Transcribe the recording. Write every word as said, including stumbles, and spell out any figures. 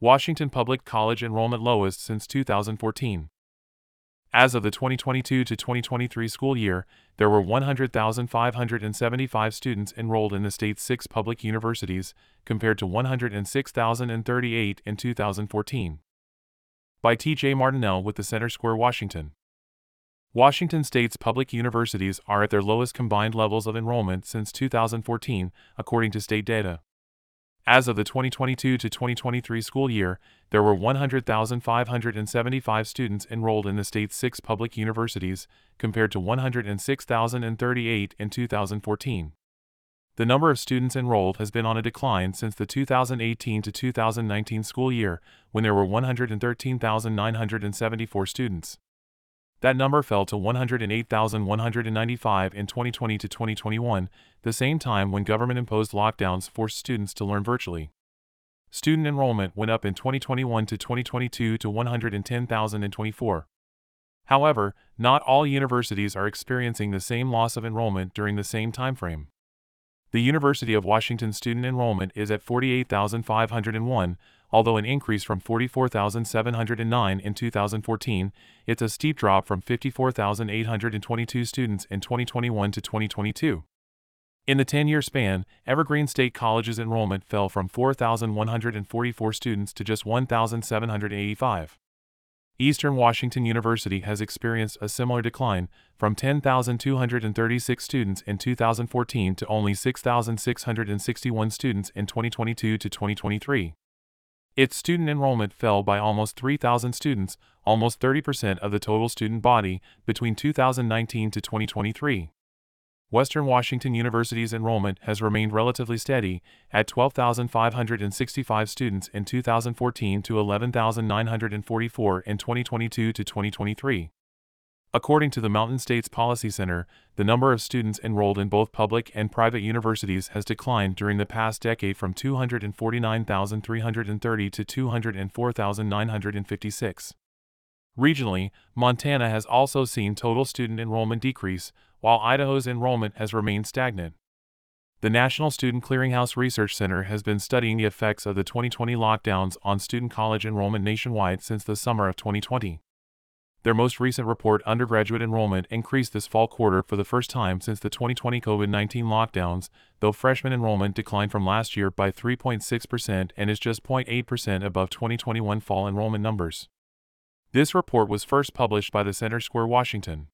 Washington Public College enrollment lowest since two thousand fourteen. As of the twenty twenty-two to twenty twenty-three school year, there were one hundred thousand five hundred seventy-five students enrolled in the state's six public universities, compared to one hundred six thousand thirty-eight in two thousand fourteen. By T J Martinelle with the Center Square Washington. Washington State's public universities are at their lowest combined levels of enrollment since two thousand fourteen, according to state data. As of the twenty twenty-two to twenty twenty-three school year, there were one hundred thousand five hundred seventy-five students enrolled in the state's six public universities, compared to one hundred six thousand thirty-eight in two thousand fourteen. The number of students enrolled has been on a decline since the two thousand eighteen to two thousand nineteen school year, when there were one hundred thirteen thousand nine hundred seventy-four students. That number fell to one hundred eight thousand one hundred ninety-five in twenty twenty to twenty twenty-one, the same time when government-imposed lockdowns forced students to learn virtually. Student enrollment went up in twenty twenty-one to twenty twenty-two to one hundred ten thousand twenty-four. However, not all universities are experiencing the same loss of enrollment during the same timeframe. The University of Washington student enrollment is at forty-eight thousand five hundred one, although an increase from forty-four thousand seven hundred nine in two thousand fourteen, it's a steep drop from fifty-four thousand eight hundred twenty-two students in twenty twenty-one to twenty twenty-two. In the ten-year span, Evergreen State College's enrollment fell from four thousand one hundred forty-four students to just one thousand seven hundred eighty-five. Eastern Washington University has experienced a similar decline, from ten thousand two hundred thirty-six students in two thousand fourteen to only six thousand six hundred sixty-one students in twenty twenty-two to twenty twenty-three. Its student enrollment fell by almost three thousand students, almost thirty percent of the total student body, between two thousand nineteen to twenty twenty-three. Western Washington University's enrollment has remained relatively steady, at twelve thousand five hundred sixty-five students in two thousand fourteen to eleven thousand nine hundred forty-four in twenty twenty-two to twenty twenty-three. According to the Mountain States Policy Center, the number of students enrolled in both public and private universities has declined during the past decade from two hundred forty-nine thousand three hundred thirty to two hundred four thousand nine hundred fifty-six. Regionally, Montana has also seen total student enrollment decrease, while Idaho's enrollment has remained stagnant. The National Student Clearinghouse Research Center has been studying the effects of the twenty twenty lockdowns on student college enrollment nationwide since the summer of twenty twenty. Their most recent report, undergraduate enrollment increased this fall quarter for the first time since the twenty twenty COVID nineteen lockdowns, though freshman enrollment declined from last year by three point six percent and is just zero point eight percent above twenty twenty-one fall enrollment numbers. This report was first published by the Center Square Washington.